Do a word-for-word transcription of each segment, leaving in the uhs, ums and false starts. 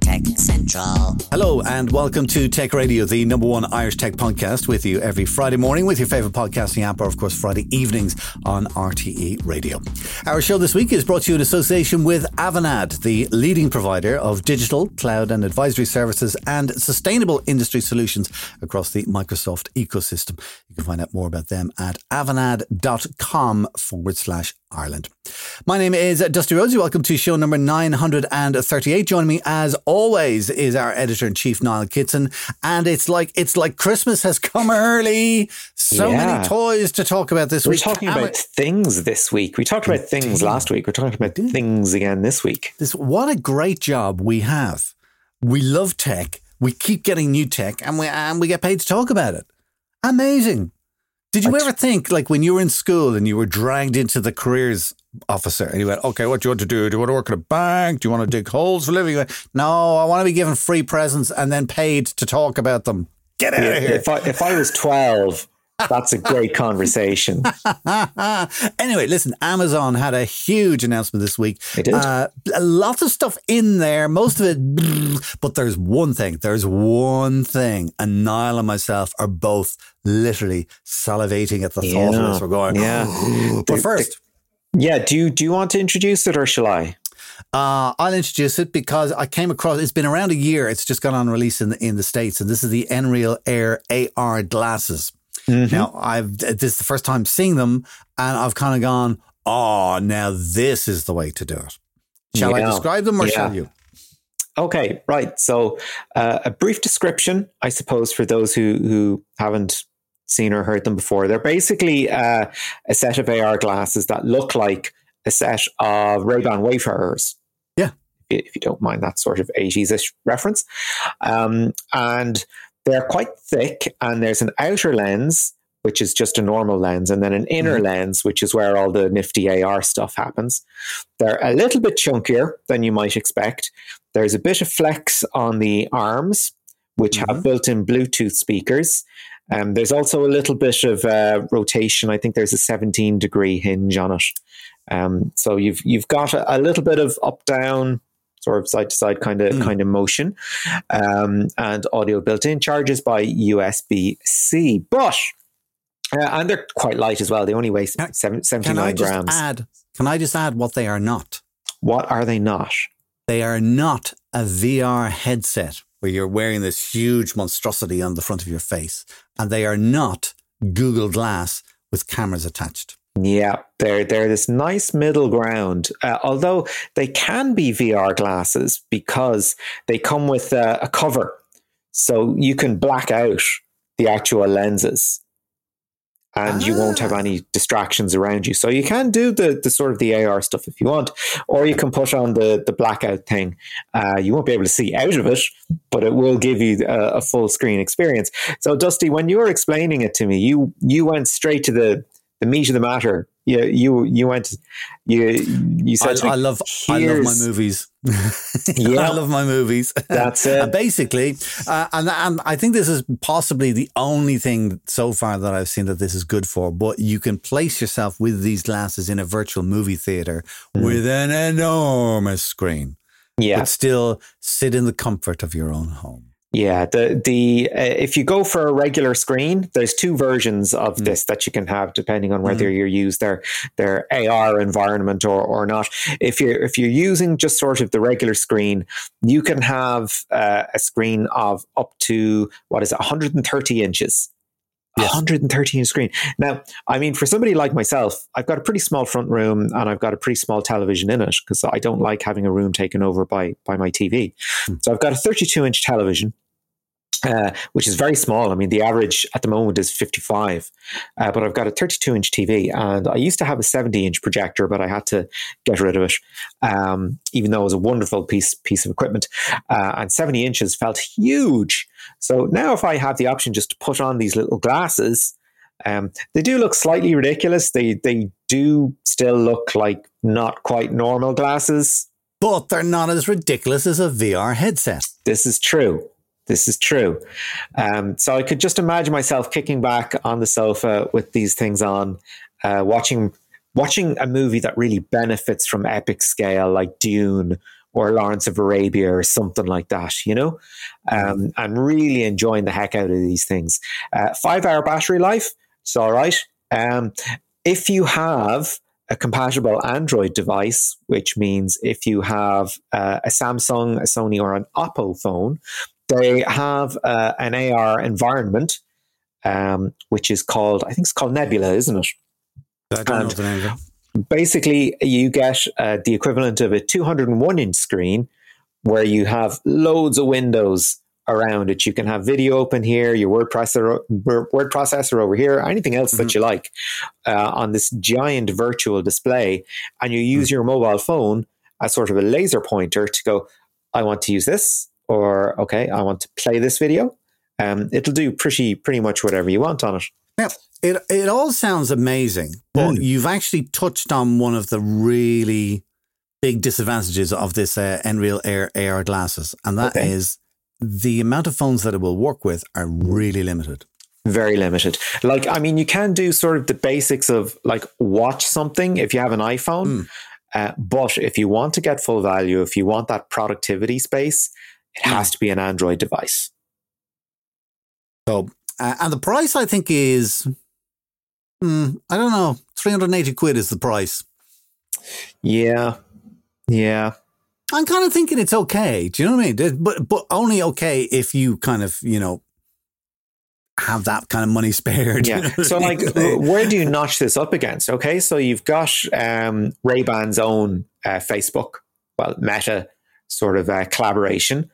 Tech Central. Hello and welcome to Tech Radio, the number one Irish tech podcast, with you every Friday morning with your favourite podcasting app, or of course Friday evenings on R T E Radio. Our show this week is brought to you in association with Avanade, the leading provider of digital, cloud and advisory services and sustainable industry solutions across the Microsoft ecosystem. You can find out more about them at avanade.com forward slash Ireland. My name is Dusty Rhodes. Welcome to show number nine hundred thirty-eight. Joining me as always is our editor-in-chief, Niall Kitson. And it's like it's like Christmas has come early. So yeah. many toys to talk about this We're week. We're talking Am- about things this week. We talked about things last week. We're talking about things again this week. This What a great job we have. We love tech. We keep getting new tech and we, and we get paid to talk about it. Amazing. Did you ever think, like when you were in school and you were dragged into the careers officer and you went, okay, what do you want to do? Do you want to work at a bank? Do you want to dig holes for a living? You went, no, I want to be given free presents and then paid to talk about them. Get out yeah, of here. If I, if I was twelve, that's a great conversation. Anyway, listen, Amazon had a huge announcement this week. They did. Uh, lots of stuff in there, most of it, but there's one thing, there's one thing, and Niall and myself are both literally salivating at the yeah. thought of this. We're going, yeah. oh. But first... The, yeah, do you, do you want to introduce it or shall I? Uh, I'll introduce it because I came across, it's been around a year, it's just gone on release in the, in the States, and this is the Nreal Air A R glasses. Mm-hmm. Now, I've this is the first time seeing them, and I've kind of gone, oh, now this is the way to do it. Shall yeah. I describe them or yeah. shall you? Okay, right. So uh, a brief description, I suppose, for those who, who haven't seen or heard them before. They're basically uh, a set of A R glasses that look like a set of Ray-Ban Wayfarers. Yeah. If you don't mind that sort of eighties-ish reference. Um, and... They're quite thick, and there's an outer lens, which is just a normal lens, and then an inner mm-hmm. lens, which is where all the nifty A R stuff happens. They're a little bit chunkier than you might expect. There's a bit of flex on the arms, which mm-hmm. have built-in Bluetooth speakers. Um, there's also a little bit of uh, rotation. I think there's a seventeen-degree hinge on it. Um, so you've you've got a, a little bit of up-down, sort of side to side kind of mm. kind of motion, um, and audio built in, charges by U S B C. But uh, and they're quite light as well. They only weigh seven, seventy-nine can I just grams. Add, can I just add what they are not? What are they not? They are not a V R headset where you're wearing this huge monstrosity on the front of your face, and they are not Google Glass with cameras attached. Yeah, they're, they're this nice middle ground, uh, although they can be V R glasses because they come with uh, a cover. So you can black out the actual lenses and ah. you won't have any distractions around you. So you can do the, the sort of the A R stuff if you want, or you can put on the, the blackout thing. Uh, you won't be able to see out of it, but it will give you a, a full screen experience. So Dusty, when you were explaining it to me, you, you went straight to the... the meat of the matter. You you you went. You you said. I, me, I love I love my movies. yeah, I love my movies. That's it. And basically, uh, and, and I think this is possibly the only thing so far that I've seen that this is good for. But you can place yourself with these glasses in a virtual movie theater mm. with an enormous screen. Yeah, but still sit in the comfort of your own home. Yeah, the the uh, if you go for a regular screen, there's two versions of mm. this that you can have depending on whether mm. you use their their A R environment or, or not. If you're if you're using just sort of the regular screen, you can have uh, a screen of up to what is it, one hundred thirty inches. Yes. one hundred thirteen screen. Now, I mean, for somebody like myself, I've got a pretty small front room and I've got a pretty small television in it because I don't like having a room taken over by by my T V. Mm. So I've got a thirty-two inch television, uh, which is very small. I mean, the average at the moment is fifty-five, uh, but I've got a thirty-two inch T V, and I used to have a seventy inch projector, but I had to get rid of it, um, even though it was a wonderful piece, piece of equipment. Uh, and seventy inches felt huge. So now if I have the option just to put on these little glasses, um, they do look slightly ridiculous. They they do still look like not quite normal glasses. But they're not as ridiculous as a V R headset. This is true. This is true. Um, so I could just imagine myself kicking back on the sofa with these things on, uh, watching watching a movie that really benefits from epic scale, like Dune or Lawrence of Arabia or something like that, you know? Um, I'm really enjoying the heck out of these things. Uh, five-hour battery life, it's all right. Um, if you have a compatible Android device, which means if you have uh, a Samsung, a Sony, or an Oppo phone, they have uh, an A R environment, um, which is called, I think it's called Nebula, isn't it? I don't and know the name of it. Basically, you get uh, the equivalent of a two hundred one inch screen where you have loads of windows around it. You can have video open here, your word processor, word processor over here, anything else mm-hmm. that you like uh, on this giant virtual display. And you use mm-hmm. your mobile phone as sort of a laser pointer to go, I want to use this, or, okay, I want to play this video. Um, it'll do pretty pretty much whatever you want on it. Now, it, it all sounds amazing, but mm. you've actually touched on one of the really big disadvantages of this uh, Nreal Air A R glasses, and that okay. is the amount of phones that it will work with are really limited. Very limited. Like, I mean, you can do sort of the basics of, like, watch something if you have an iPhone, mm. uh, but if you want to get full value, if you want that productivity space, it has to be an Android device. So, uh, and the price, I think, is, hmm, I don't know, three hundred eighty quid is the price. Yeah. Yeah. I'm kind of thinking it's okay. Do you know what I mean? But, but only okay if you kind of, you know, have that kind of money spared. Yeah. You know so, like, where do you notch this up against? Okay. So, you've got um, Ray-Ban's own uh, Facebook, well, Meta sort of uh, collaboration.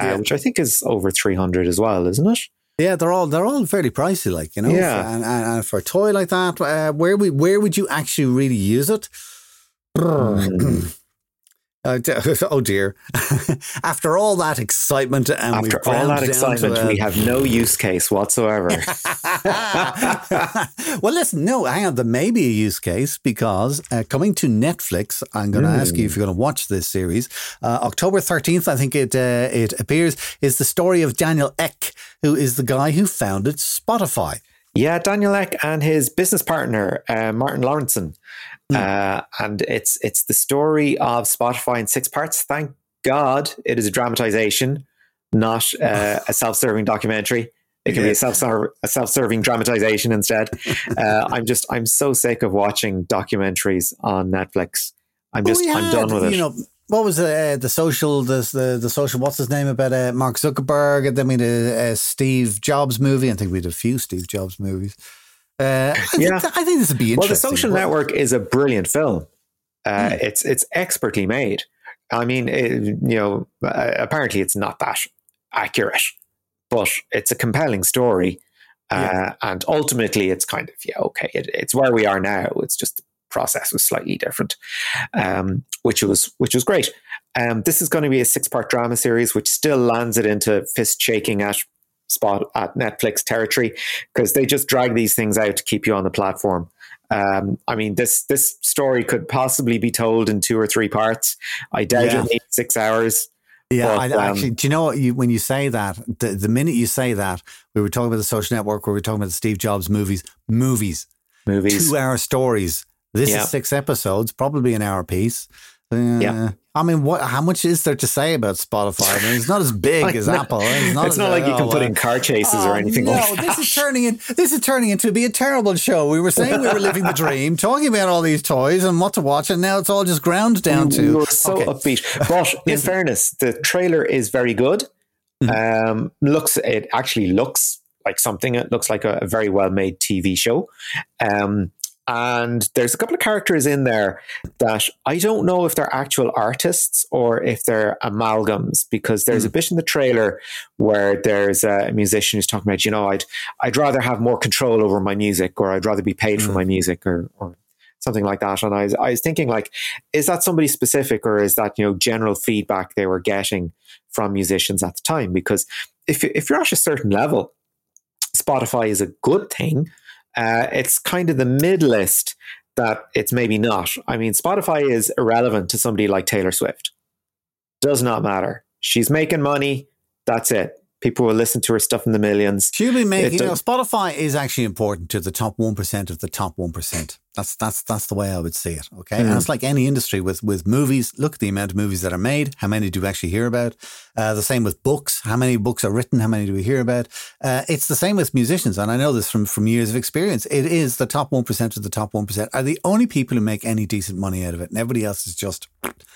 Uh, yeah. Which I think is over three hundred as well, isn't it? Yeah, they're all they're all fairly pricey, like, you know. Yeah. And, and, and for a toy like that, uh, where we where would you actually really use it? Mm. uh, oh dear! After all that excitement, and after we've all that excitement, to, uh, we have no use case whatsoever. Well, listen, no, hang on. There may be a use case because uh, coming to Netflix, I'm going to mm. ask you if you're going to watch this series. Uh, October thirteenth, I think it uh, it appears, is the story of Daniel Eck, who is the guy who founded Spotify. Yeah, Daniel Eck and his business partner, uh, Martin Lawrenson. Mm. Uh, and it's it's the story of Spotify in six parts. Thank God it is a dramatization, not uh, a self-serving documentary. It can yeah. be a, self-serv- a self-serving dramatization instead. uh, I'm just, I'm so sick of watching documentaries on Netflix. I'm just, had, I'm done with it. You know, what was the uh, the social the, the the social what's his name about uh, Mark Zuckerberg, and then we did a, a Steve Jobs movie. I think we did a few Steve Jobs movies. Uh, I, yeah. think, I think this would be interesting. Well, The Social right? Network is a brilliant film. Uh, mm. It's it's expertly made. I mean, it, you know, uh, apparently it's not that accurate, but it's a compelling story. Uh, yeah. And ultimately, it's kind of yeah, okay. It, it's where we are now. It's just. Process was slightly different, um, which was which was great. Um, this is going to be a six-part drama series, which still lands it into fist-shaking at spot at Netflix territory, because they just drag these things out to keep you on the platform. Um, I mean, this this story could possibly be told in two or three parts. I doubt yeah. it needs six hours. Yeah, but, I, actually, um, do you know what? You, when you say that, the, the minute you say that, we were talking about The Social Network, we were talking about the Steve Jobs movies, movies, movies, two-hour stories. This yeah. is six episodes, probably an hour piece. Uh, yeah. I mean, what? How much is there to say about Spotify? I mean, it's not as big as know. Apple. It's not, it's as not as like a, you can oh, put in car chases oh, or anything. No, like that. this is turning in. This is turning into be a terrible show. We were saying we were living the dream, talking about all these toys and what to watch, and now it's all just ground down to. You're so okay. upbeat. But in fairness, the trailer is very good. Mm-hmm. Um, looks it actually looks like something. It looks like a, a very well made T V show. Um, And there's a couple of characters in there that I don't know if they're actual artists or if they're amalgams, because there's mm. a bit in the trailer where there's a musician who's talking about, you know, I'd I'd rather have more control over my music, or I'd rather be paid mm. for my music, or, or something like that. And I was, I was thinking, like, is that somebody specific, or is that, you know, general feedback they were getting from musicians at the time? Because if if you're at a certain level, Spotify is a good thing. Uh, it's kind of the mid-list that it's maybe not. I mean, Spotify is irrelevant to somebody like Taylor Swift. Does not matter. She's making money. That's it. People will listen to her stuff in the millions. She'll be making, you know, Spotify is actually important to the top one percent of the top one percent. That's that's that's the way I would see it, okay? Mm. And it's like any industry with, with movies. Look at the amount of movies that are made. How many do we actually hear about? Uh, the same with books. How many books are written? How many do we hear about? Uh, it's the same with musicians, and I know this from, from years of experience. It is the top one percent of the top one percent are the only people who make any decent money out of it, and everybody else is just,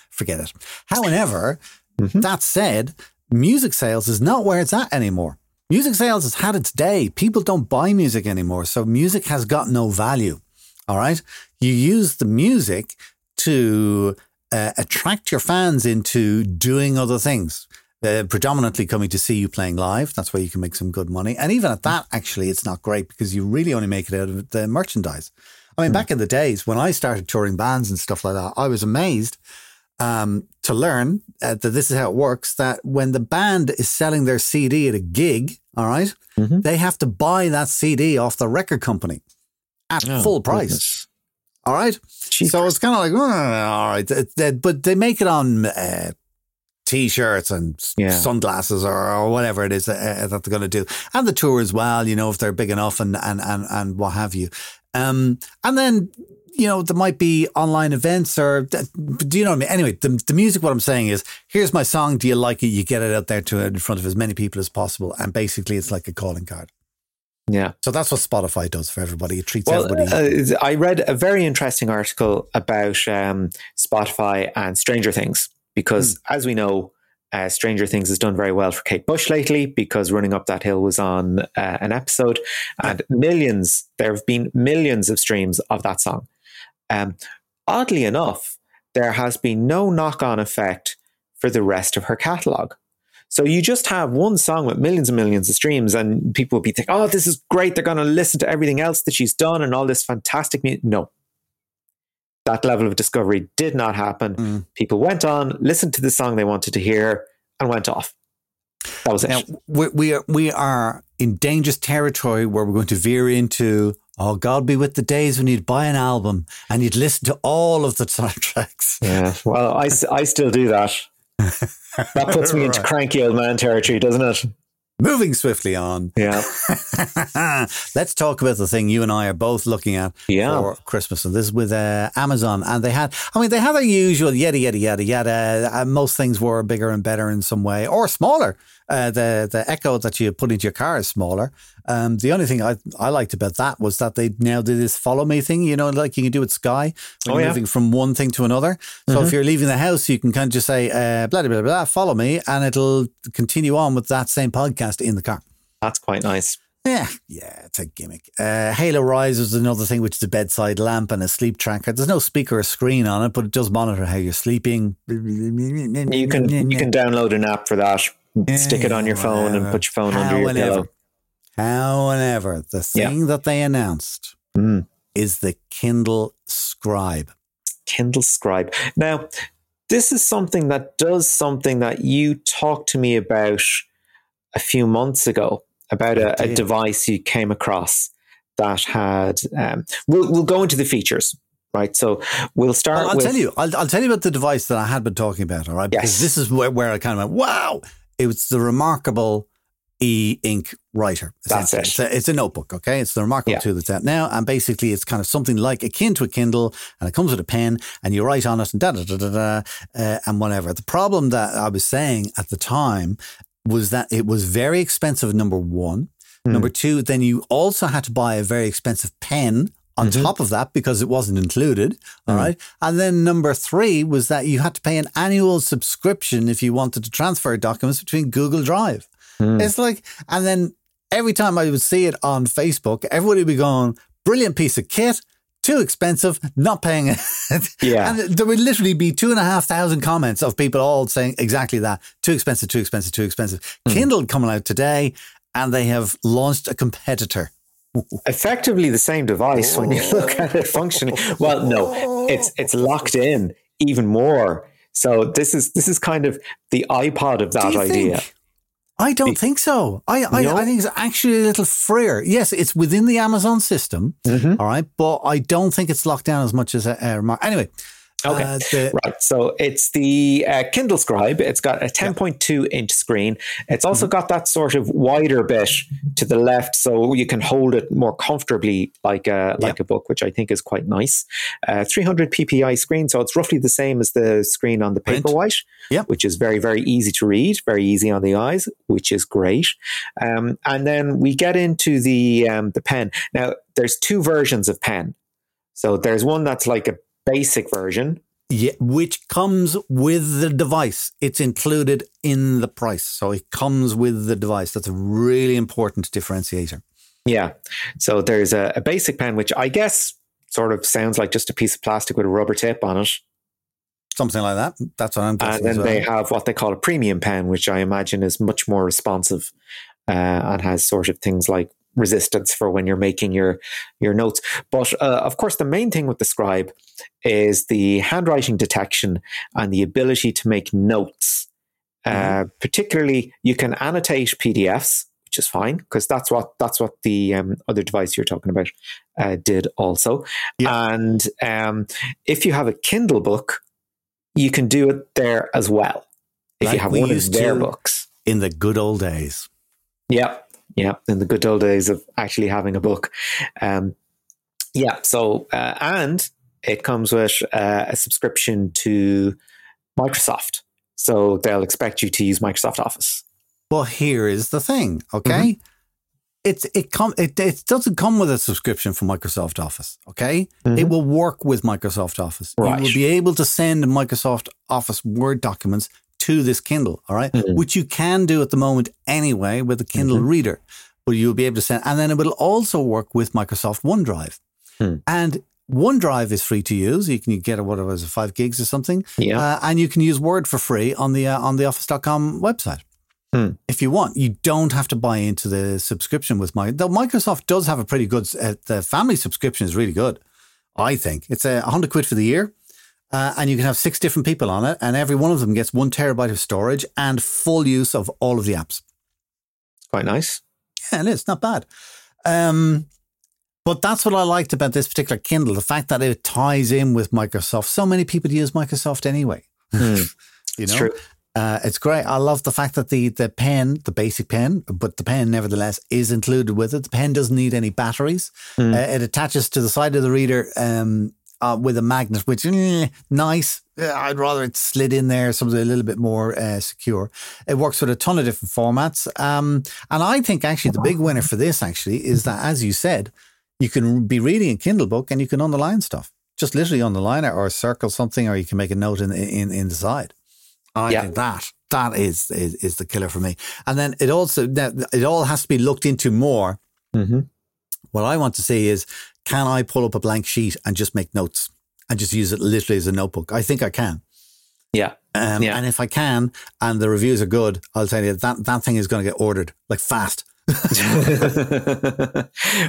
forget it. However, mm-hmm. that said, music sales is not where it's at anymore. Music sales has had its day. People don't buy music anymore, so music has got no value. All right. You use the music to uh, attract your fans into doing other things, uh, predominantly coming to see you playing live. That's where you can make some good money. And even at that, actually, it's not great because you really only make it out of the merchandise. I mean, mm. back in the days when I started touring bands and stuff like that, I was amazed um, to learn uh, that this is how it works, that when the band is selling their C D at a gig, all right, mm-hmm. they have to buy that C D off the record company. At oh, full price. Goodness. All right. Jeez. So it's kind of like, oh, all right. But they make it on uh, T-shirts and yeah. sunglasses or, or whatever it is that, that they're going to do. And the tour as well, you know, if they're big enough and, and, and, and what have you. Um, and then, you know, there might be online events or, do you know what I mean? Anyway, the, the music, what I'm saying is, here's my song. Do you like it? You get it out there to in front of as many people as possible. And basically it's like a calling card. Yeah. So that's what Spotify does for everybody. It treats well, everybody. Uh, I read a very interesting article about um, Spotify and Stranger Things, because mm. as we know, uh, Stranger Things has done very well for Kate Bush lately, because Running Up That Hill was on uh, an episode and yeah. millions, there have been millions of streams of that song. Um, oddly enough, there has been no knock-on effect for the rest of her catalogue. So you just have one song with millions and millions of streams and people will be thinking, oh, this is great. They're going to listen to everything else that she's done and all this fantastic music. No, that level of discovery did not happen. Mm. People went on, listened to the song they wanted to hear and went off. That was it. Now, we're, we, are, we are in dangerous territory where we're going to veer into, oh, God be with the days when you'd buy an album and you'd listen to all of the soundtracks. Yeah, well, I, I still do that. That puts me into cranky old man territory, doesn't it? Moving swiftly on. Yeah. Let's talk about the thing you and I are both looking at yeah. for Christmas. And this is with uh, Amazon. And they had, I mean, they had their usual yada, yada, yada, yada. And most things were bigger and better in some way or smaller. Uh, the, the Echo that you put into your car is smaller. Um, the only thing I, I liked about that was that they now did this follow me thing, you know, like you can do with Sky when oh, you're yeah. moving from one thing to another. Mm-hmm. So if you're leaving the house, you can kind of just say, uh, blah, blah, blah, blah, follow me, and it'll continue on with that same podcast in the car. That's quite nice. Yeah, yeah, it's a gimmick. Uh, Halo Rise is another thing, which is a bedside lamp and a sleep tracker. There's no speaker or screen on it, but it does monitor how you're sleeping. You can, you can download an app for that, yeah, stick it on your whatever. phone and put your phone how under your whenever. pillow. However, the thing yeah. that they announced mm. is the Kindle Scribe. Kindle Scribe. Now, this is something that does something that you talked to me about a few months ago, about a, a device you came across that had... Um, we'll, we'll go into the features, right? So we'll start I'll, I'll with... Tell you, I'll, I'll tell you about the device that I had been talking about, all right? Because yes. this is where, where I kind of went, wow! It was the Remarkable... e-ink writer. That's it. It's a, it's a notebook, okay? It's the Remarkable yeah. two that's out now, and basically it's kind of something like akin to a Kindle, and it comes with a pen, and you write on it, and da-da-da-da-da, uh, and whatever. The problem that I was saying at the time was that it was very expensive, number one. Mm. Number two, then you also had to buy a very expensive pen on mm-hmm. top of that because it wasn't included, all mm. right? And then number three was that you had to pay an annual subscription if you wanted to transfer documents between Google Drive. Mm. It's like, and then every time I would see it on Facebook, everybody would be going, brilliant piece of kit, too expensive, not paying it. Yeah. And there would literally be two and a half thousand comments of people all saying exactly that. Too expensive, too expensive, too expensive. Mm. Kindle coming out today, and they have launched a competitor. Effectively the same device when you look at it functioning. Well, no, it's it's locked in even more. So this is this is kind of the iPod of that idea. Think? I don't Be- think so. I I, no? I think it's actually a little freer. Yes, it's within the Amazon system, mm-hmm. all right, but I don't think it's locked down as much as a, a remark. Anyway, Okay, uh, the- right. So it's the uh, Kindle Scribe. It's got a ten point two yeah. inch screen. It's also mm-hmm. got that sort of wider bit to the left, so you can hold it more comfortably like a, like yeah. a book, which I think is quite nice. Uh, three hundred p p i screen, so it's roughly the same as the screen on the Paperwhite, yeah. which is very, very easy to read, very easy on the eyes, which is great. Um, and then we get into the um, the pen. Now, there's two versions of pen. So there's one that's like a basic version. Yeah, which comes with the device. It's included in the price. So it comes with the device. That's a really important differentiator. Yeah. So there's a, a basic pen, which I guess sort of sounds like just a piece of plastic with a rubber tip on it. Something like that. That's what I'm guessing. And then as well, they have what they call a premium pen, which I imagine is much more responsive uh, and has sort of things like resistance for when you're making your your notes. But uh, of course, the main thing with the Scribe is the handwriting detection and the ability to make notes. Mm-hmm. Uh, particularly, you can annotate P D Fs, which is fine because that's what that's what the um, other device you're talking about uh, did also. Yeah. And um, if you have a Kindle book, you can do it there as well. If like you have one of their books in the good old days. Yep. Yeah, in the good old days of actually having a book. Um, yeah, so, uh, and it comes with uh, a subscription to Microsoft. So they'll expect you to use Microsoft Office. Well, here is the thing, okay? Mm-hmm. It's, it, com- it, it doesn't come with a subscription for Microsoft Office, okay? Mm-hmm. It will work with Microsoft Office. Right. You will be able to send Microsoft Office Word documents to this Kindle, all right, mm-hmm. which you can do at the moment anyway with the Kindle mm-hmm. reader, but you'll be able to send, and then it will also work with Microsoft OneDrive. Mm. And OneDrive is free to use. You can get whatever it is, five gigs or something, yeah. uh, and you can use Word for free on the uh, on the Office dot com website. Mm. If you want, you don't have to buy into the subscription with my. Though Microsoft does have a pretty good. Uh, the family subscription is really good. I think it's a uh, one hundred quid for the year. Uh, and you can have six different people on it, and every one of them gets one terabyte of storage and full use of all of the apps. Quite nice. Yeah, it is. Not bad. Um, but that's what I liked about this particular Kindle, the fact that it ties in with Microsoft. So many people use Microsoft anyway. Mm. you know? It's true. Uh, it's great. I love the fact that the, the pen, the basic pen, but the pen nevertheless is included with it. The pen doesn't need any batteries. Mm. Uh, it attaches to the side of the reader um Uh, with a magnet, which eh, nice. I'd rather it slid in there, something a little bit more uh, secure. It works with a ton of different formats. Um, and I think actually the big winner for this actually is that, as you said, you can be reading a Kindle book and you can underline stuff, just literally underline it or circle something, or you can make a note in in, in the side. I yeah. think that that is, is is the killer for me. And then it also it all has to be looked into more. Mm-hmm. What I want to see is, can I pull up a blank sheet and just make notes and just use it literally as a notebook? I think I can. Yeah. Um, yeah. And if I can, and the reviews are good, I'll tell you that that thing is going to get ordered like fast.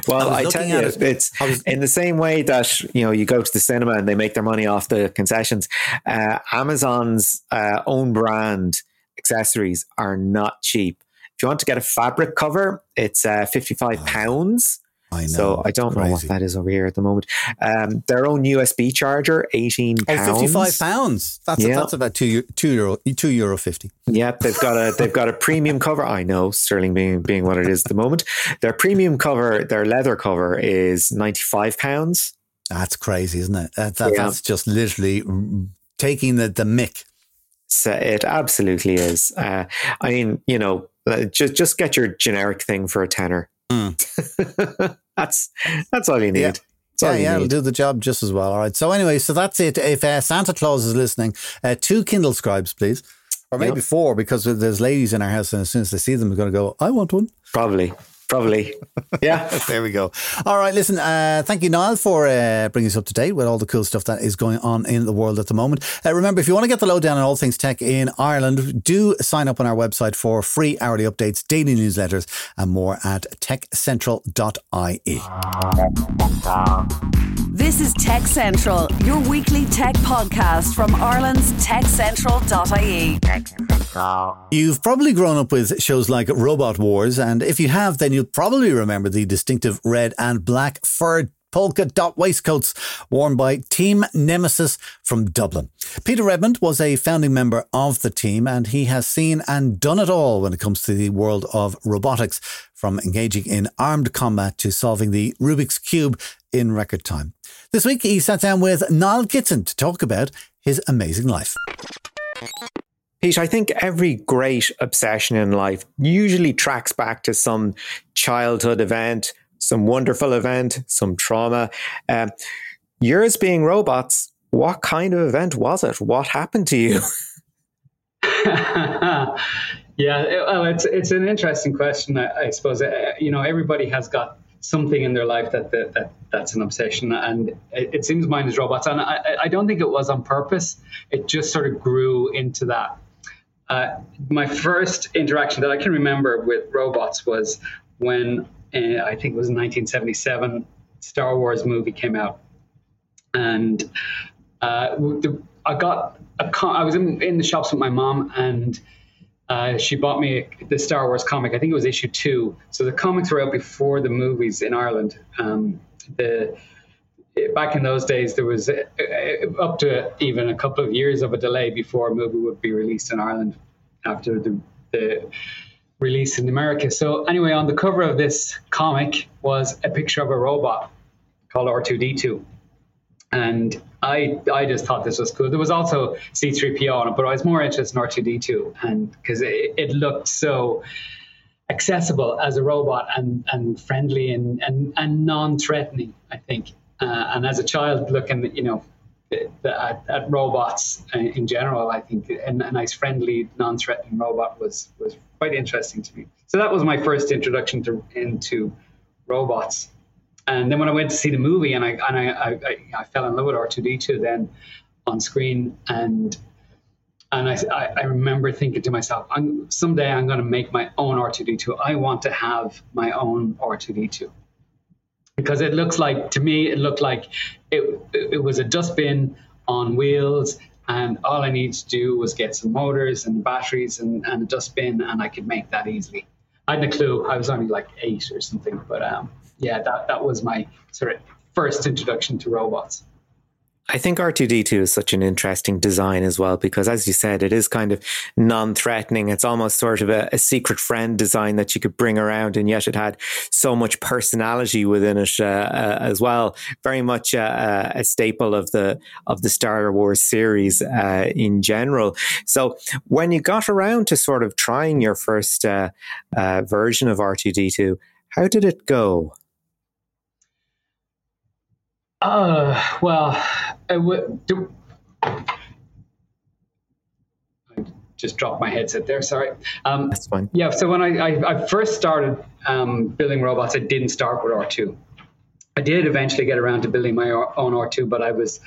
Well, I, I tell you, it, it's was, in the same way that, you know, you go to the cinema and they make their money off the concessions. Uh, Amazon's uh, own brand accessories are not cheap. If you want to get a fabric cover, it's uh, fifty-five pounds. I know. So I don't Crazy. know what that is over here at the moment. Um, their own U S B charger, eighteen pounds. Oh, fifty-five pounds. That's yeah. a, that's about two two euro two euro fifty. Yeah, they've got a they've got a premium cover. I know, sterling being being what it is at the moment. Their premium cover, their leather cover, is ninety-five pounds. That's crazy, isn't it? That, that, yeah. That's just literally taking the the mick. So it absolutely is. Uh, I mean, you know, just just get your generic thing for a tenner. Mm. that's that's all you need. Yeah, yeah, you yeah need. It'll do the job just as well. All right. So anyway, so that's it. If uh, Santa Claus is listening, uh, two Kindle Scribes, please, or maybe yeah. four, because there's ladies in our house, and as soon as they see them, they're going to go, "I want one." Probably. Probably. Yeah. There we go. All right. Listen, uh, thank you, Niall, for uh, bringing us up to date with all the cool stuff that is going on in the world at the moment. Uh, remember, if you want to get the lowdown on all things tech in Ireland, do sign up on our website for free hourly updates, daily newsletters, and more at tech central dot I E. This is Tech Central, your weekly tech podcast from Ireland's tech central dot I E. You've probably grown up with shows like Robot Wars, and if you have, then you'll probably remember the distinctive red and black fur polka dot waistcoats worn by Team Nemesis from Dublin. Peter Redmond was a founding member of the team, and he has seen and done it all when it comes to the world of robotics, from engaging in armed combat to solving the Rubik's Cube in record time. This week, he sat down with Niall Kitson to talk about his amazing life. Pete, I think every great obsession in life usually tracks back to some childhood event, some wonderful event, some trauma. Um, yours being robots, what kind of event was it? What happened to you? Yeah, it, well, it's it's an interesting question, I, I suppose. Uh, you know, everybody has got something in their life that that, that that's an obsession, and it, it seems mine is robots. And I, I don't think it was on purpose. It just sort of grew into that. Uh, my first interaction that I can remember with robots was when uh, I think it was nineteen seventy-seven, Star Wars movie came out, and uh, the, I got a con- I was in, in the shops with my mom, and Uh, she bought me the Star Wars comic. I think it was issue two. So the comics were out before the movies in Ireland. Um, the back in those days, there was a, a, up to even a couple of years of a delay before a movie would be released in Ireland after the, the release in America. So anyway, on the cover of this comic was a picture of a robot called R two D two. And I I just thought this was cool. There was also C three P O on it, but I was more interested in R two D two, and because it, it looked so accessible as a robot and, and friendly and, and, and non-threatening, I think. Uh, and as a child looking, you know, at, at robots in general, I think a nice, friendly, non-threatening robot was was quite interesting to me. So that was my first introduction to into robots. And then when I went to see the movie, and I and I, I, I fell in love with R two D two then on screen, and and I I remember thinking to myself, I'm, someday I'm going to make my own R two D two. I want to have my own R two D two, because it looks like to me it looked like it it was a dustbin on wheels, and all I needed to do was get some motors and batteries and and a dustbin, and I could make that easily. I had no clue. I was only like eight or something, but um. Yeah, that, that was my sort of first introduction to robots. I think R two D two is such an interesting design as well, because as you said, it is kind of non-threatening. It's almost sort of a, a secret friend design that you could bring around, and yet it had so much personality within it uh, uh, as well. Very much uh, a staple of the of the Star Wars series uh, in general. So when you got around to sort of trying your first uh, uh, version of R two D two, how did it go? Uh, well, I, w- do- I just dropped my headset there. Sorry. Um, That's fine. Yeah. So when I, I, I first started um, building robots, I didn't start with R two. I did eventually get around to building my own R two, but I was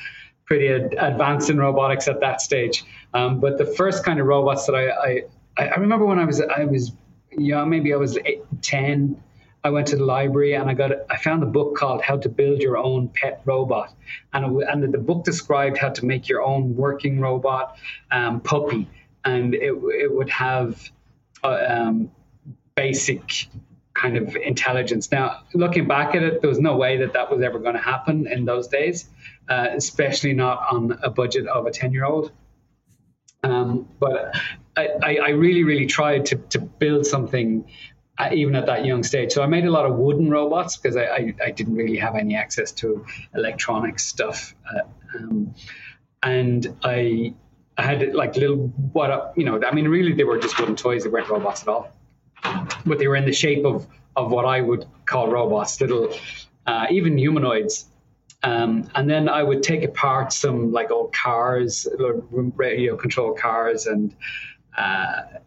pretty ad- advanced in robotics at that stage. Um, but the first kind of robots that I, I, I remember when I was, I was, you know, maybe I was eight, ten, I went to the library and I got a, I found a book called How to Build Your Own Pet Robot, and it, and the book described how to make your own working robot um, puppy, and it it would have uh, um, basic kind of intelligence. Now, looking back at it, there was no way that that was ever going to happen in those days, uh, especially not on a budget of a ten-year-old. Um, but I, I, I really, really tried to to build something. Uh, even at that young stage. So I made a lot of wooden robots because I, I, I didn't really have any access to electronic stuff. Uh, um, and I I had like little, what up, you know, I mean, really they were just wooden toys. They weren't robots at all. But they were in the shape of, of what I would call robots, little, uh, even humanoids. Um, and then I would take apart some like old cars, radio control cars, and uh,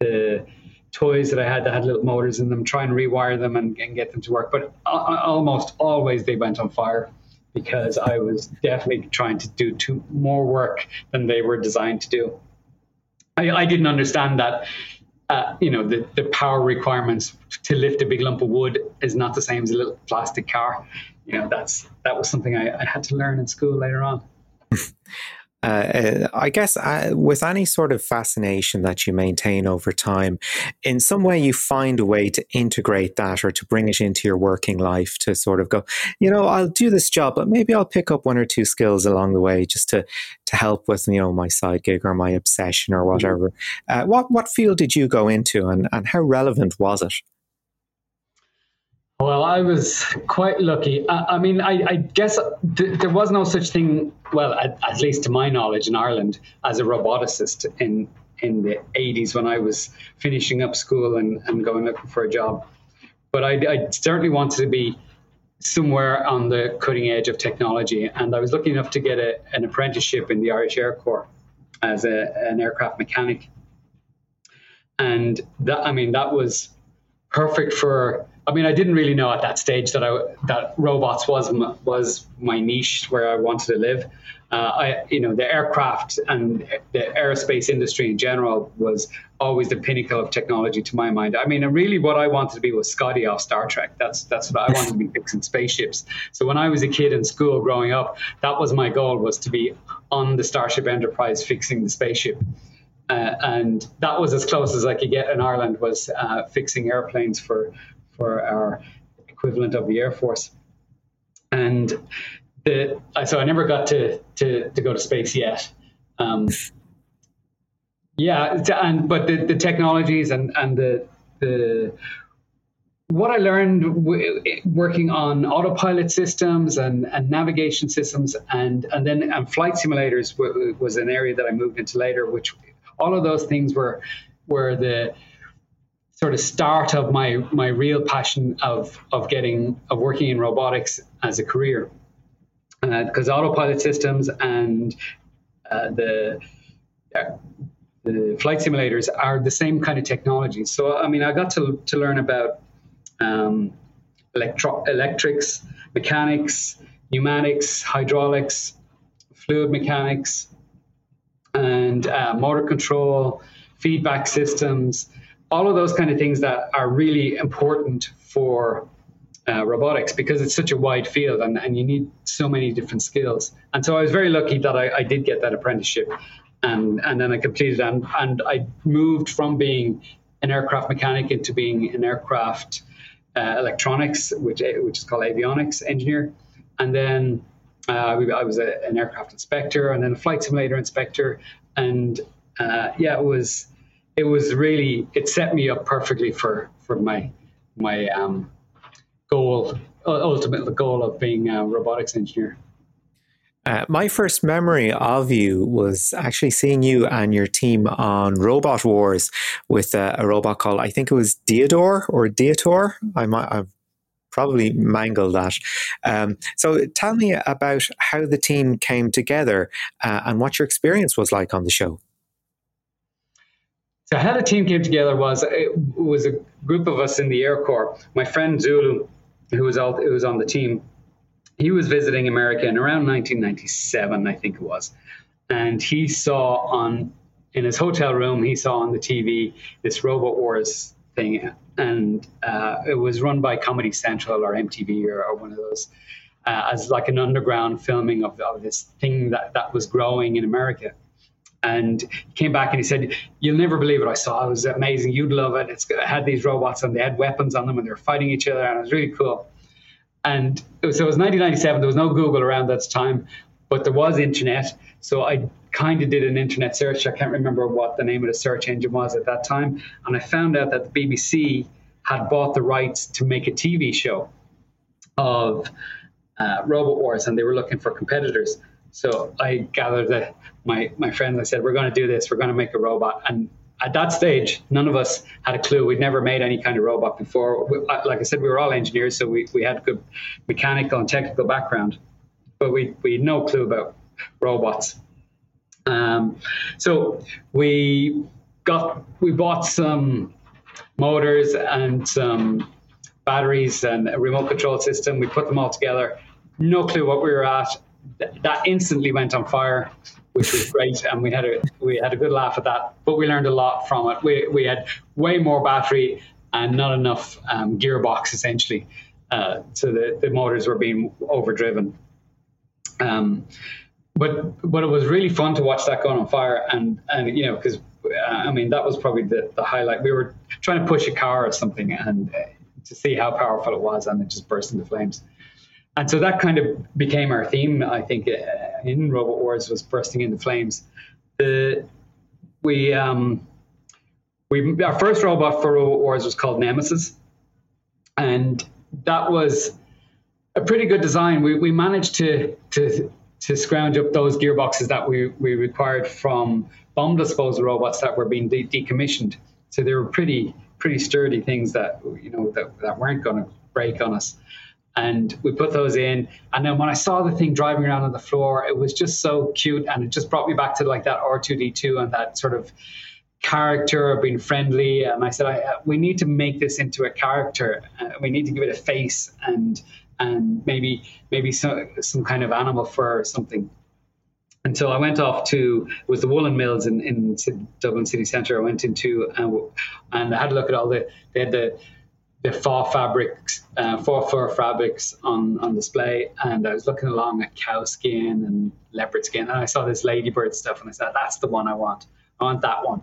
the toys that I had that had little motors in them, try and rewire them and, and get them to work. But uh, almost always they went on fire because I was definitely trying to do too, more work than they were designed to do. I, I didn't understand that, uh, you know, the, the power requirements to lift a big lump of wood is not the same as a little plastic car. You know, that's that was something I, I had to learn in school later on. Uh, I guess uh, with any sort of fascination that you maintain over time, in some way you find a way to integrate that or to bring it into your working life, to sort of go, you know, I'll do this job, but maybe I'll pick up one or two skills along the way just to, to help with, you know, my side gig or my obsession or whatever. Uh, what, what field did you go into, and, and how relevant was it? Well, I was quite lucky. I, I mean, I, I guess th- there was no such thing, well, at, at least to my knowledge in Ireland, as a roboticist in in the eighties when I was finishing up school and, and going looking for a job. But I, I certainly wanted to be somewhere on the cutting edge of technology. And I was lucky enough to get a, an apprenticeship in the Irish Air Corps as a, an aircraft mechanic. And that, I mean, that was perfect for... I mean, I didn't really know at that stage that I, that robots was my, was my niche where I wanted to live. Uh, I, you know, the aircraft and the aerospace industry in general was always the pinnacle of technology to my mind. I mean, really what I wanted to be was Scotty off Star Trek. That's that's what I wanted to be, fixing spaceships. So when I was a kid in school growing up, that was my goal, was to be on the Starship Enterprise fixing the spaceship. Uh, and that was as close as I could get in Ireland, was uh, fixing airplanes for... for our equivalent of the Air Force. And the, so I never got to, to, to go to space yet. Um, yeah, and but the, the technologies and, and the the what I learned w- working on autopilot systems and, and navigation systems and, and then and flight simulators w- was an area that I moved into later, which all of those things were were the sort of start of my my real passion of of getting of working in robotics as a career, because uh, autopilot systems and uh, the uh, the flight simulators are the same kind of technology. So I mean, I got to to learn about um, electro electrics, mechanics, pneumatics, hydraulics, fluid mechanics, and uh, motor control, feedback systems. All of those kind of things that are really important for uh, robotics, because it's such a wide field and, and you need so many different skills. And so I was very lucky that I, I did get that apprenticeship, and, and then I completed and, and I moved from being an aircraft mechanic into being an aircraft uh, electronics, which, which is called avionics engineer. And then uh, I was a, an aircraft inspector and then a flight simulator inspector. And uh, yeah, it was... It was really, it set me up perfectly for, for my my um, goal, ultimate goal of being a robotics engineer. Uh, my first memory of you was actually seeing you and your team on Robot Wars with a, a robot called, I think it was Diotoir or Diotoir. I might, I've probably mangled that. Um, so tell me about how the team came together uh, and what your experience was like on the show. So how the team came together was it was a group of us in the Air Corps. My friend Zulu, who was all, who was on the team, he was visiting America in around nineteen ninety-seven, I think it was, and he saw on in his hotel room he saw on the T V this Robot Wars thing, and uh, it was run by Comedy Central or M T V or, or one of those, uh, as like an underground filming of, of this thing that, that was growing in America. And he came back and he said, "You'll never believe what I saw. It was amazing. You'd love it. It's, it had these robots and they had weapons on them and they were fighting each other and it was really cool." And it was, so it was nineteen ninety-seven. There was no Google around that time, but there was internet. So I kind of did an internet search. I can't remember what the name of the search engine was at that time. And I found out that the B B C had bought the rights to make a T V show of uh, Robot Wars, and they were looking for competitors. So I gathered that my, my friends, I said, "We're going to do this. We're going to make a robot." And at that stage, none of us had a clue. We'd never made any kind of robot before. We, like I said, we were all engineers, so we, we had good mechanical and technical background, but we, we had no clue about robots. Um, so we got, we bought some motors and some batteries and a remote control system. We put them all together. No clue what we were at. That instantly went on fire, which was great, and we had a we had a good laugh at that. But we learned a lot from it. We we had way more battery and not enough um, gearbox, essentially. Uh, so the, the motors were being overdriven. Um, but but it was really fun to watch that going on fire, and and you know, because uh, I mean, that was probably the, the highlight. We were trying to push a car or something, and uh, to see how powerful it was, and it just burst into flames. And so that kind of became our theme, I think, uh, in Robot Wars, was bursting into flames. The we um we our first robot for Robot Wars was called Nemesis, and that was a pretty good design. We we managed to to to scrounge up those gearboxes that we, we required from bomb disposal robots that were being de- decommissioned. So they were pretty pretty sturdy things that, you know, that, that weren't going to break on us. And we put those in. And then when I saw the thing driving around on the floor, it was just so cute. And it just brought me back to like that R two D two and that sort of character of being friendly. And I said, I, we need to make this into a character. Uh, we need to give it a face and and maybe maybe some, some kind of animal fur or something. And so I went off to, it was the Woolen Mills in, in Dublin city centre. I went into and, and I had a look at all the, they had the, the four fabrics, uh, four fur fabrics on, on display. And I was looking along at cow skin and leopard skin. And I saw this ladybird stuff and I said, that's the one I want. I want that one.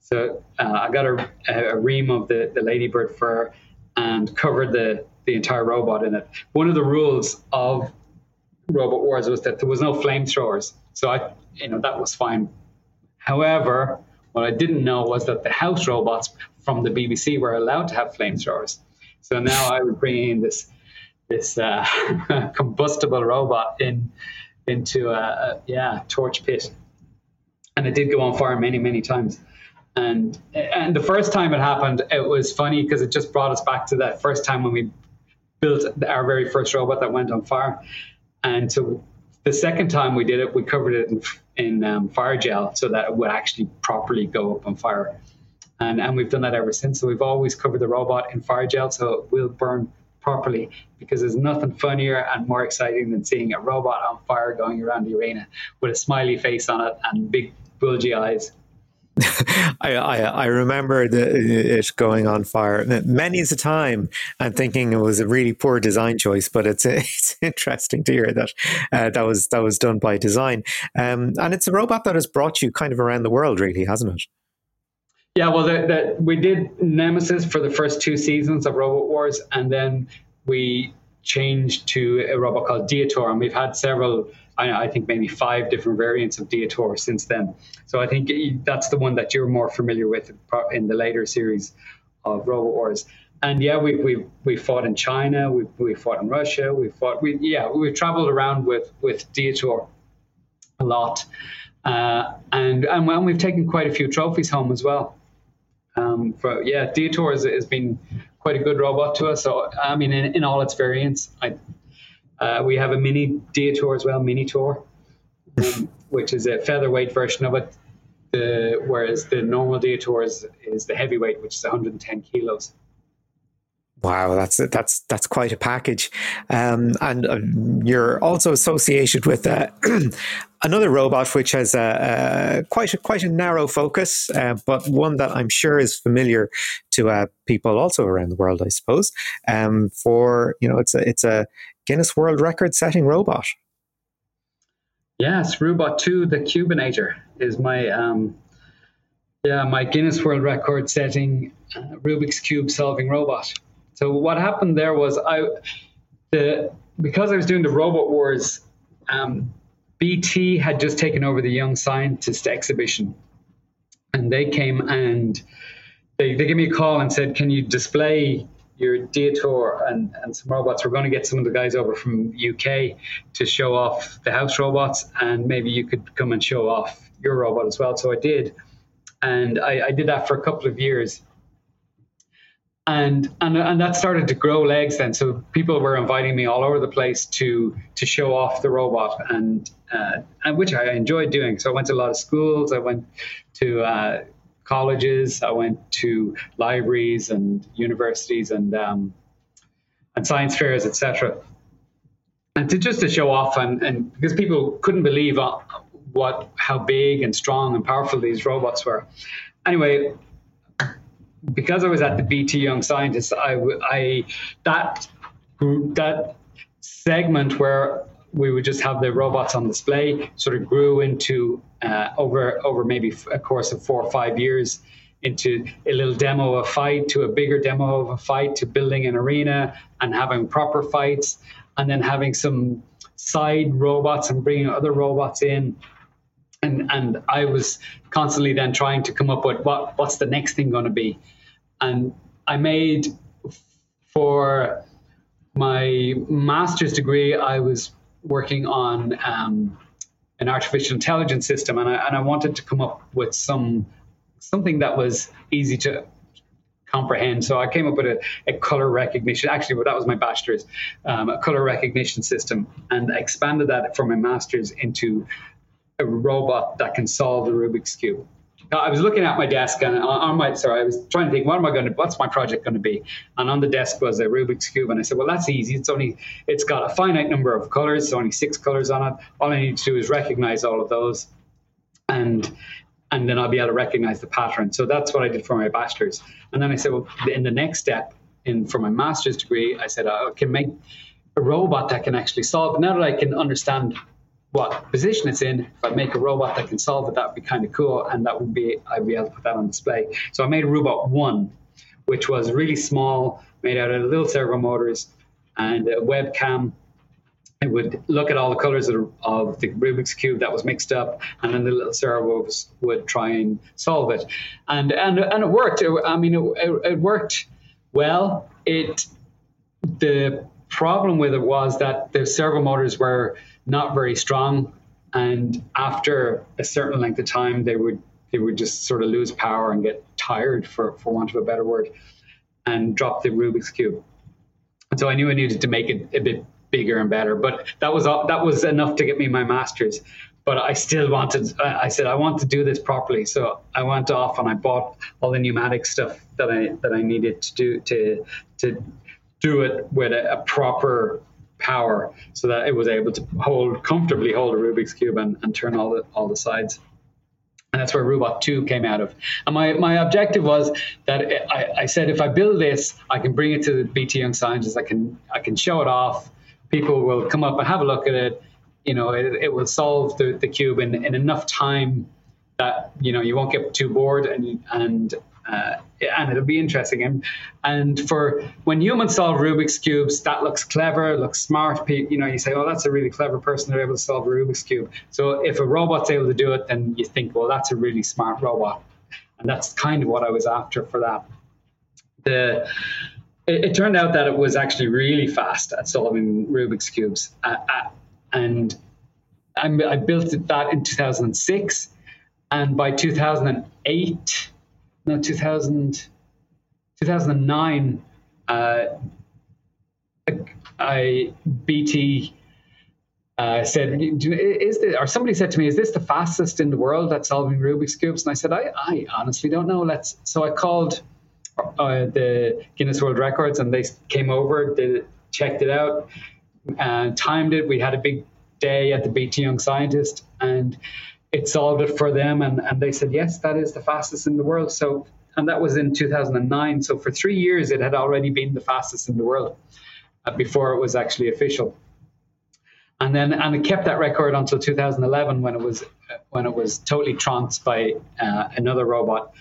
So uh, I got a, a ream of the, the ladybird fur and covered the, the entire robot in it. One of the rules of Robot Wars was that there was no flamethrowers. So I, you know, that was fine. However, what I didn't know was that the house robots from the B B C were allowed to have flamethrowers. So now I was bringing this this uh, combustible robot in into a, a yeah torch pit, and it did go on fire many many times. And and the first time it happened, it was funny because it just brought us back to that first time when we built our very first robot that went on fire. And so the second time we did it, we covered it in, in um, fire gel so that it would actually properly go up on fire. And and we've done that ever since. So we've always covered the robot in fire gel so it will burn properly, because there's nothing funnier and more exciting than seeing a robot on fire going around the arena with a smiley face on it and big bulgy eyes. I, I I remember the, it going on fire many is a time and thinking it was a really poor design choice, but it's it's interesting to hear that uh, that was that was done by design, um, and it's a robot that has brought you kind of around the world, really, hasn't it? Yeah, well, that, that we did Nemesis for the first two seasons of Robot Wars, and then we changed to a robot called Diotoir, and we've had several. I think maybe five different variants of Diotoir since then. So I think that's the one that you're more familiar with in the later series of Robot Wars. And yeah, we we we fought in China, we we fought in Russia, we fought. We yeah, we traveled around with with Diotoir a lot, uh, and and when we've taken quite a few trophies home as well. Um, for yeah, Diotoir has, has been quite a good robot to us. So I mean, in, in all its variants, I. Uh, we have a mini Diotoir as well, mini Tour, um, which is a featherweight version of it, the, whereas the normal Diotoir is, is the heavyweight, which is one hundred ten kilos. Wow, that's that's that's quite a package. Um, and uh, you're also associated with uh, another robot which has a, a, quite, a, quite a narrow focus, uh, but one that I'm sure is familiar to uh, people also around the world, I suppose, um, for, you know, it's a, it's a Guinness World Record setting robot. Yes, RoboRiots two, the Cubinator, is my um, yeah my Guinness World Record setting uh, Rubik's Cube solving robot. So what happened there was I, the because I was doing the Robot Wars, um, B T had just taken over the Young Scientist exhibition, and they came and they they gave me a call and said, "Can you display your Diotoir and, and some robots? We're going to get some of the guys over from U K to show off the house robots, and maybe you could come and show off your robot as well." So I did, and I, I did that for a couple of years, and and and that started to grow legs then. So people were inviting me all over the place to to show off the robot, and uh, and which I enjoyed doing. So I went to a lot of schools. I went to uh, colleges, I went to libraries and universities and um, and science fairs, et cetera. And to just to show off, and, and because people couldn't believe what how big and strong and powerful these robots were. Anyway, because I was at the B T Young Scientists, I, I that that segment where we would just have the robots on display, sort of grew into uh, over over maybe a course of four or five years into a little demo of a fight, to a bigger demo of a fight, to building an arena and having proper fights, and then having some side robots and bringing other robots in. And and I was constantly then trying to come up with what what's the next thing going to be. And I made, for my master's degree, I was working on um, an artificial intelligence system, and I and I wanted to come up with some something that was easy to comprehend. So I came up with a, a color recognition. Actually, well, that was my bachelor's, um, a color recognition system, and I expanded that from my master's into a robot that can solve the Rubik's Cube. Now, I was looking at my desk, and on my sorry, I was trying to think, what am I going to? What's my project going to be? And on the desk was a Rubik's Cube, and I said, well, that's easy. It's only it's got a finite number of colors, so only six colors on it. All I need to do is recognize all of those, and and then I'll be able to recognize the pattern. So that's what I did for my bachelor's. And then I said, well, in the next step, in for my master's degree, I said I can make a robot that can actually solve. Now that I can understand what position it's in, if I make a robot that can solve it, that would be kind of cool, and that would be, I'd be able to put that on display. So I made RoboRiots one, which was really small, made out of little servo motors and a webcam. It would look at all the colors of, of the Rubik's Cube that was mixed up, and then the little servos would try and solve it. And and, and it worked. It, I mean, it, it worked well. It the problem with it was that the servo motors were not very strong, and after a certain length of time they would they would just sort of lose power and get tired, for for want of a better word, and drop the Rubik's Cube. And so I knew I needed to make it a bit bigger and better, but that was that was enough to get me my master's. But I still wanted, I said I want to do this properly, so I went off and I bought all the pneumatic stuff that I that I needed to do to to do it with a, a proper power, so that it was able to hold comfortably hold a Rubik's Cube and, and turn all the all the sides. And that's where RoboRiots two came out of. And my, my objective was that it, I, I said if I build this, I can bring it to the B T Young Scientists. I can I can show it off. People will come up and have a look at it. You know, it, it will solve the, the cube in, in enough time that, you know, you won't get too bored, and and uh, and it'll be interesting. And, and for when humans solve Rubik's Cubes, that looks clever, looks smart. You know, you say, oh, that's a really clever person who's able to solve a Rubik's Cube. So if a robot's able to do it, then you think, well, that's a really smart robot. And that's kind of what I was after for that. The... It turned out that it was actually really fast at solving Rubik's Cubes. Uh, uh, and I, I built that in two thousand six. And by two thousand eight, no, two thousand, two thousand nine, uh, I, B T uh, said, is this, or somebody said to me, is this the fastest in the world at solving Rubik's Cubes? And I said, I, I honestly don't know. Let's. So I called Uh, the Guinness World Records, and they came over, they checked it out, and uh, timed it. We had a big day at the B T Young Scientist, and it solved it for them, and, and they said, yes, that is the fastest in the world. So, and that was in two thousand nine, so for three years it had already been the fastest in the world uh, before it was actually official. And then, and it kept that record until two thousand eleven, when it was when it was totally trounced by uh, another robot.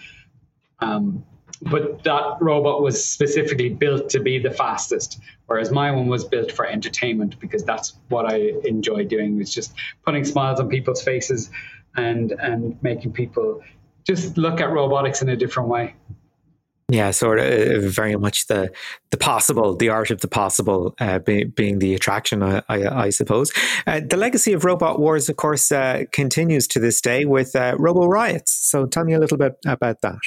Um, But that robot was specifically built to be the fastest, whereas my one was built for entertainment, because that's what I enjoy doing, was just putting smiles on people's faces and and making people just look at robotics in a different way. Yeah, sort of very much the the possible, the art of the possible uh, be, being the attraction, I, I, I suppose. Uh, the legacy of Robot Wars, of course, uh, continues to this day with uh, Robo Riots. So tell me a little bit about that.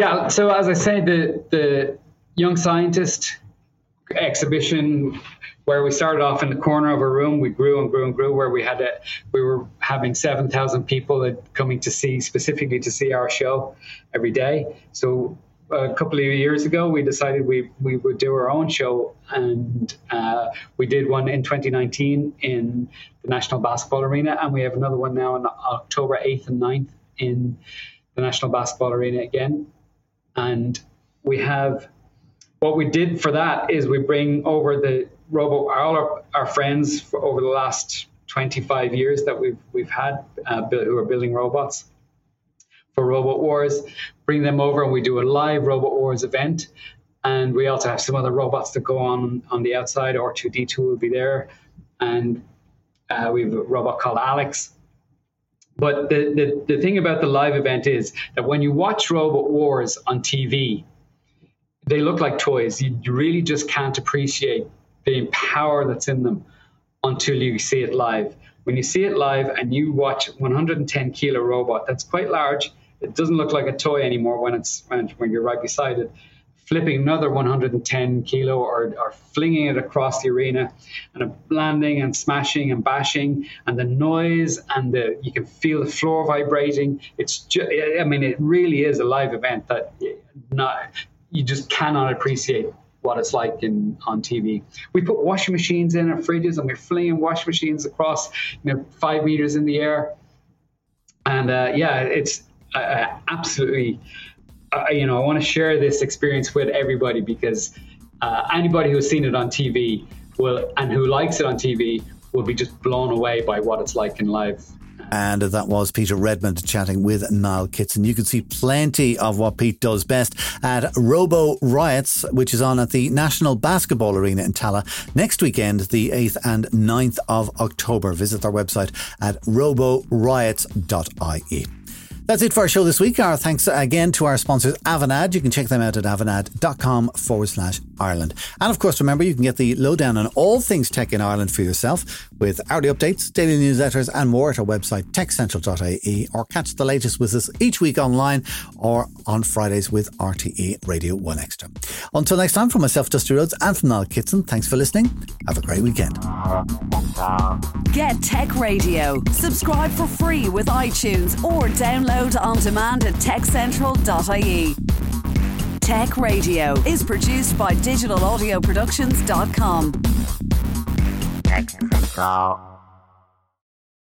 Yeah, so as I say, the the Young Scientist exhibition, where we started off in the corner of a room, we grew and grew and grew, where we had a, we were having seven thousand people coming to see, specifically to see our show every day. So a couple of years ago, we decided we, we would do our own show, and uh, we did one in twenty nineteen in the National Basketball Arena, and we have another one now on October eighth and ninth in the National Basketball Arena again. And we have, what we did for that is we bring over the Robo, all our, our friends for over the last twenty-five years that we've we've had uh, build, who are building robots for Robot Wars, bring them over and we do a live Robot Wars event. And we also have some other robots that go on on the outside. R two D two will be there. And uh, we have a robot called Alex. But the, the, the thing about the live event is that when you watch Robot Wars on T V, they look like toys. You really just can't appreciate the power that's in them until you see it live. When you see it live and you watch one hundred ten kilo robot, that's quite large. It doesn't look like a toy anymore when it's when, when you're right beside it, flipping another one hundred ten kilo or, or flinging it across the arena and landing and smashing and bashing, and the noise, and the you can feel the floor vibrating. It's just, I mean, it really is a live event that not, you just cannot appreciate what it's like in on T V. We put washing machines in our fridges and we're flinging washing machines across, you know, five meters in the air. And uh, yeah, it's uh, absolutely, uh, you know, I want to share this experience with everybody, because uh, anybody who's seen it on T V will, and who likes it on T V, will be just blown away by what it's like in live. And that was Peter Redmond chatting with Niall Kitson. You can see plenty of what Pete does best at Robo Riots, which is on at the National Basketball Arena in Tallaght next weekend, the eighth and ninth of October. Visit their website at robo riots dot i e. That's it for our show this week. Our thanks again to our sponsors, Avanade. You can check them out at avanade.com forward slash Ireland. And of course, remember, you can get the lowdown on all things tech in Ireland for yourself, with hourly updates, daily newsletters and more at our website, tech central dot i e, or catch the latest with us each week online or on Fridays with R T E Radio One Extra. Until next time, from myself, Dusty Rhodes, and from Niall Kitson, thanks for listening. Have a great weekend. Get Tech Radio. Subscribe for free with iTunes or download on demand at tech central dot i e. Tech Radio is produced by digital audio productions dot com.